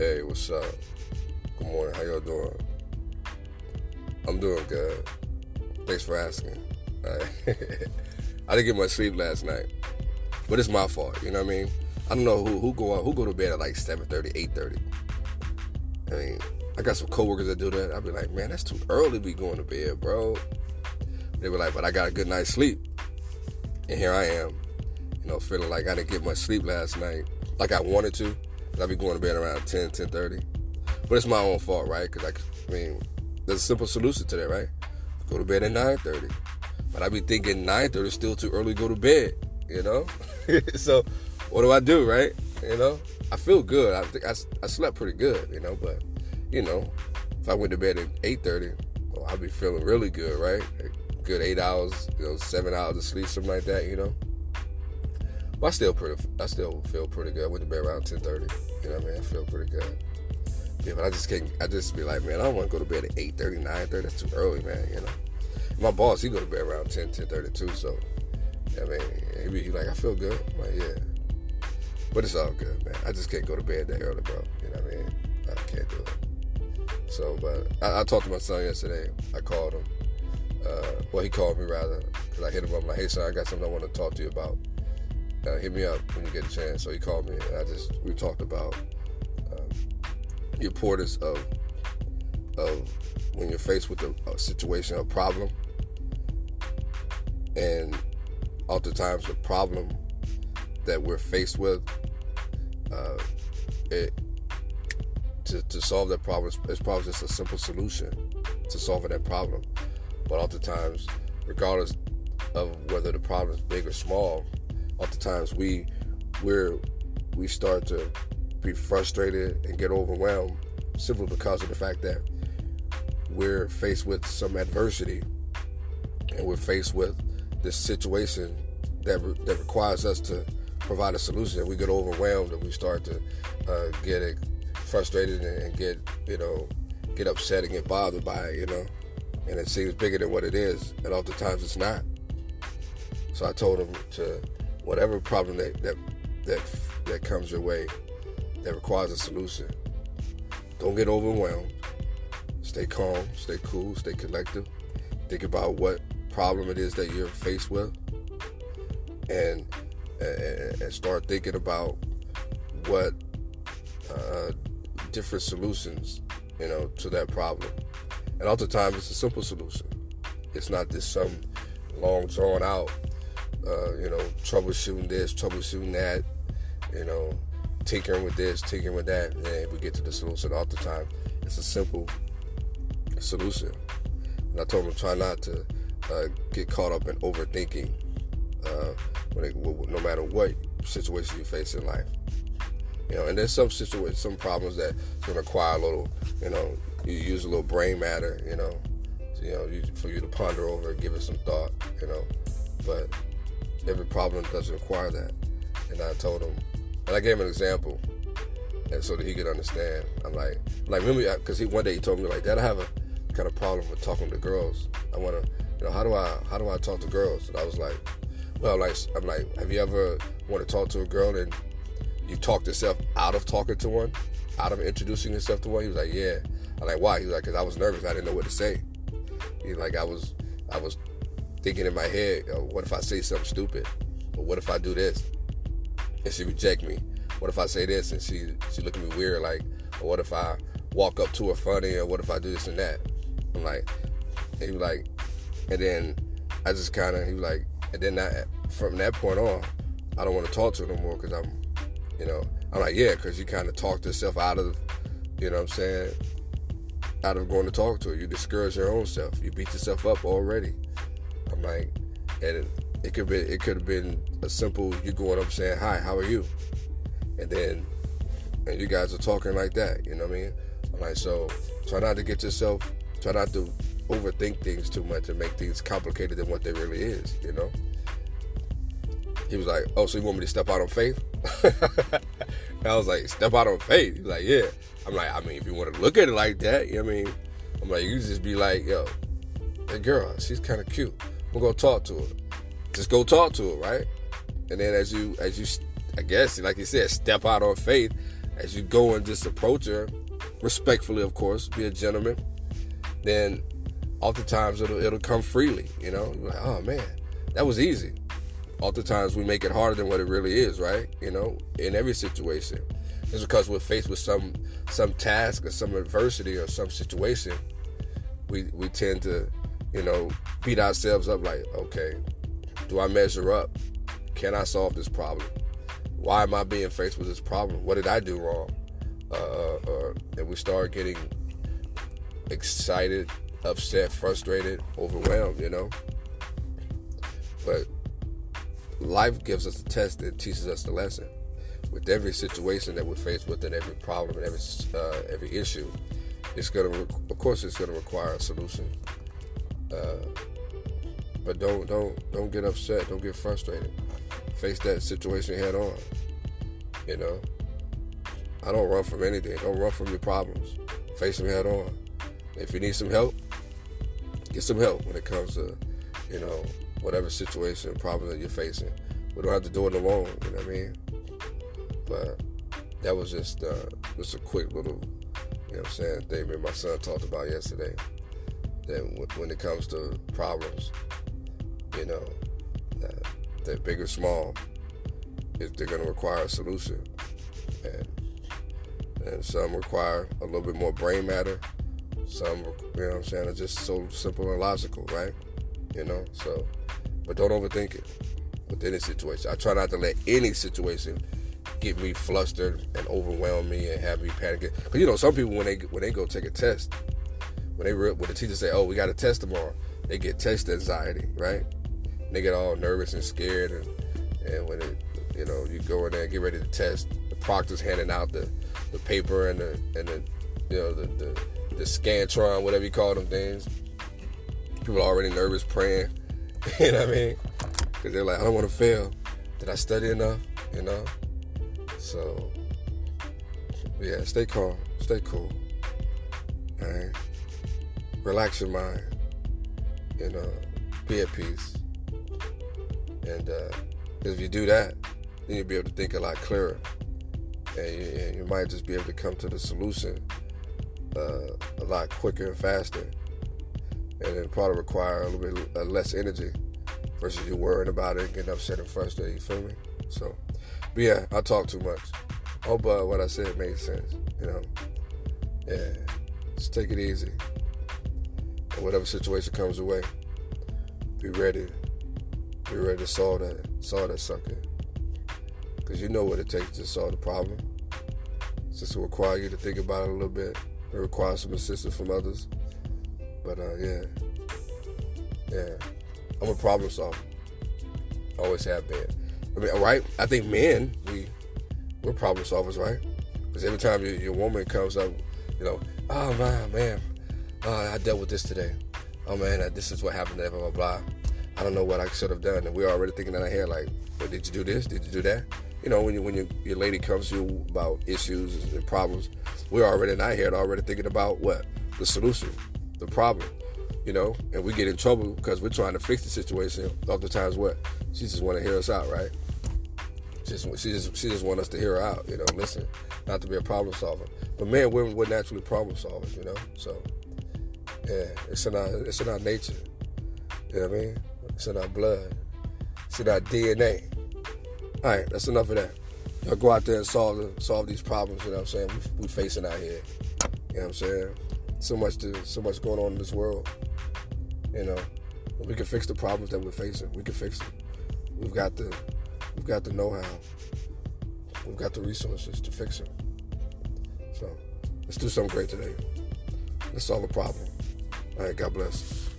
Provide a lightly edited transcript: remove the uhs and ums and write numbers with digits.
Hey, what's up? Good morning, how y'all doing? I'm doing good. Thanks for asking. All right. I didn't get much sleep last night, but it's my fault, you know what I mean? I don't know who go to bed at like 7:30, 8:30. I mean, I got some coworkers that do that. I'd be like, man, that's too early to be going to bed, bro. They were like, but I got a good night's sleep. And here I am, you know, feeling like I didn't get much sleep last night, like I wanted to. I'll be going to bed around 10, 10:30. But it's my own fault, right? Because, I mean, there's a simple solution to that, right? Go to bed at 9:30. But I be thinking 9:30 is still too early to go to bed, you know? So what do, right? You know? I feel good. I think I slept pretty good, you know? But, you know, if I went to bed at 8:30, well, I'd be feeling really good, right? A good 8 hours, you know, 7 hours of sleep, something like that, you know? But I still feel pretty good. I went to bed around 10:30. You know what I mean? I feel pretty good. Yeah, but I just be like, man, I don't want to go to bed at 8:30, 9:30. That's too early, man, you know? And my boss, he go to bed around 10, 10:30 too, so, I mean, he like, I feel good. I'm like, yeah. But it's all good, man. I just can't go to bed that early, bro. You know what I mean? I can't do it. So, but I talked to my son yesterday. I called him. Well, he called me, rather, because I hit him up. I'm like, hey, son, I got something I want to talk to you about. Hit me up when you get a chance. So he called me, and we talked about the importance of when you're faced with a situation, a problem, and oftentimes the problem that we're faced with, to solve that problem is probably just a simple solution to solving that problem. But oftentimes, regardless of whether the problem is big or small, oftentimes we start to be frustrated and get overwhelmed simply because of the fact that we're faced with some adversity and we're faced with this situation that requires us to provide a solution. We get overwhelmed and we start to get frustrated and get upset and get bothered by it, you know. And it seems bigger than what it is, and oftentimes it's not. So I told him to. Whatever problem that comes your way that requires a solution, don't get overwhelmed. Stay calm, stay cool, stay collected. Think about what problem it is that you're faced with, and start thinking about what different solutions, you know, to that problem. And oftentimes it's a simple solution. It's not just some long drawn out. Troubleshooting this, troubleshooting that, you know, tinkering with this, tinkering with that, and then we get to the solution. Oftentimes, it's a simple solution. And I told him try not to get caught up in overthinking, no matter what situation you face in life. You know, and there's some situations, some problems that can require a little, you know, you use a little brain matter, for you to ponder over, give it some thought, you know, but every problem doesn't require that. And I told him, and I gave him an example, and so that he could understand. I'm like remember, because one day he told me like, Dad, I have a kind of problem with talking to girls. I want to, you know, how do I talk to girls? And I was like, well, like I'm like, have you ever want to talk to a girl and you talked yourself out of talking to one, out of introducing yourself to one? He was like, yeah. I'm like, why? He was like, because I was nervous. I didn't know what to say. He's like, I was thinking in my head, what if I say something stupid? Or what if I do this and she reject me? What if I say this and she look at me weird? Like, or what if I walk up to her funny? Or what if I do this and that? I'm like, and he was like, and then I just kind of, he was like, and then from that point on, I don't want to talk to her no more because I'm like, yeah, because you kind of talked yourself out of, you know what I'm saying, out of going to talk to her. You discourage your own self. You beat yourself up already. I'm like, and it could have been a simple you going up saying, hi, how are you? And you guys are talking like that, you know what I mean? I'm like, so try not to overthink things too much and make things complicated than what they really is, you know? He was like, oh, so you want me to step out on faith? And I was like, step out on faith? He's like, yeah. I'm like, I mean, if you want to look at it like that, you know what I mean? I'm like, you just be like, yo, that girl, she's kind of cute. We're gonna talk to her. Just go talk to her, right? And then as you I guess, like you said, step out on faith. as you go and just approach her, respectfully, of course, be a gentleman, then oftentimes it'll come freely, you know. You're like, oh man, that was easy. Oftentimes we make it harder than what it really is, right? You know, in every situation. It's because we're faced with some task or some adversity or some situation, we tend to, you know, beat ourselves up like, okay, do I measure up? Can I solve this problem? Why am I being faced with this problem? What did I do wrong? And we start getting excited, upset, frustrated, overwhelmed, you know? But life gives us a test that teaches us the lesson. With every situation that we're faced with and every problem and every issue, it's gonna require a solution. But don't get upset. Don't get frustrated. Face that situation head on. You know, I don't run from anything. Don't run from your problems. Face them head on. If you need some help, get some help when it comes to, you know, whatever situation or problem that you're facing. We don't have to do it alone. You know what I mean? But that was just a quick little, you know what I'm saying, thing me and my son talked about yesterday. That when it comes to problems, you know, that big or small, they're going to require a solution. And some require a little bit more brain matter. Some, you know what I'm saying, are just so simple and logical, right? You know, so, but don't overthink it with any situation. I try not to let any situation get me flustered and overwhelm me and have me panicking. Because, you know, some people, when they go take a test, when the teacher say, oh, we got a test tomorrow, they get test anxiety, right? And they get all nervous and scared, and when it, you know, you go in there and get ready to test, the proctor's handing out the paper and the you know, the Scantron, whatever you call them things. People are already nervous, praying, you know what I mean? Because they're like, I don't want to fail. Did I study enough, you know? So, yeah, stay calm, stay cool, all right? Relax your mind, you know, be at peace. And if you do that, then you'll be able to think a lot clearer. And you might just be able to come to the solution a lot quicker and faster. And it'll probably require a little bit less energy versus you worrying about it and getting upset and frustrated, you feel me? So, but yeah, I talk too much. I hope what I said made sense, you know? Yeah, just take it easy. And whatever situation comes your way, be ready. Be ready to solve that sucker. Because you know what it takes to solve the problem. Since it requires you to think about it a little bit. It requires some assistance from others. But yeah, I'm a problem solver. Always have been. I mean, right? I think men, we're problem solvers, right? Because every time your woman comes up, you know, oh man, I dealt with this today. Oh man, this is what happened to blah blah blah. I don't know what I should have done, and we're already thinking in our head like, well, did you do this? Did you do that? You know, when your lady comes to you about issues and problems, we're already in our head already thinking about what the solution. The problem, you know, and we get in trouble because we're trying to fix the situation. Oftentimes, what she just want to hear us out, right? She just want us to hear her out, you know. Listen, not to be a problem solver, but men and women were naturally problem solvers, you know. So yeah, it's in our nature. You know what I mean? It's in our blood. It's in our DNA. All right, that's enough of that. Y'all go out there and solve these problems. You know what I'm saying? We facing out here. You know what I'm saying? So much going on in this world, you know. We can fix the problems that we're facing. We can fix them. We've got the know-how. We've got the resources to fix them. So let's do something great today. Let's solve a problem. All right, God bless.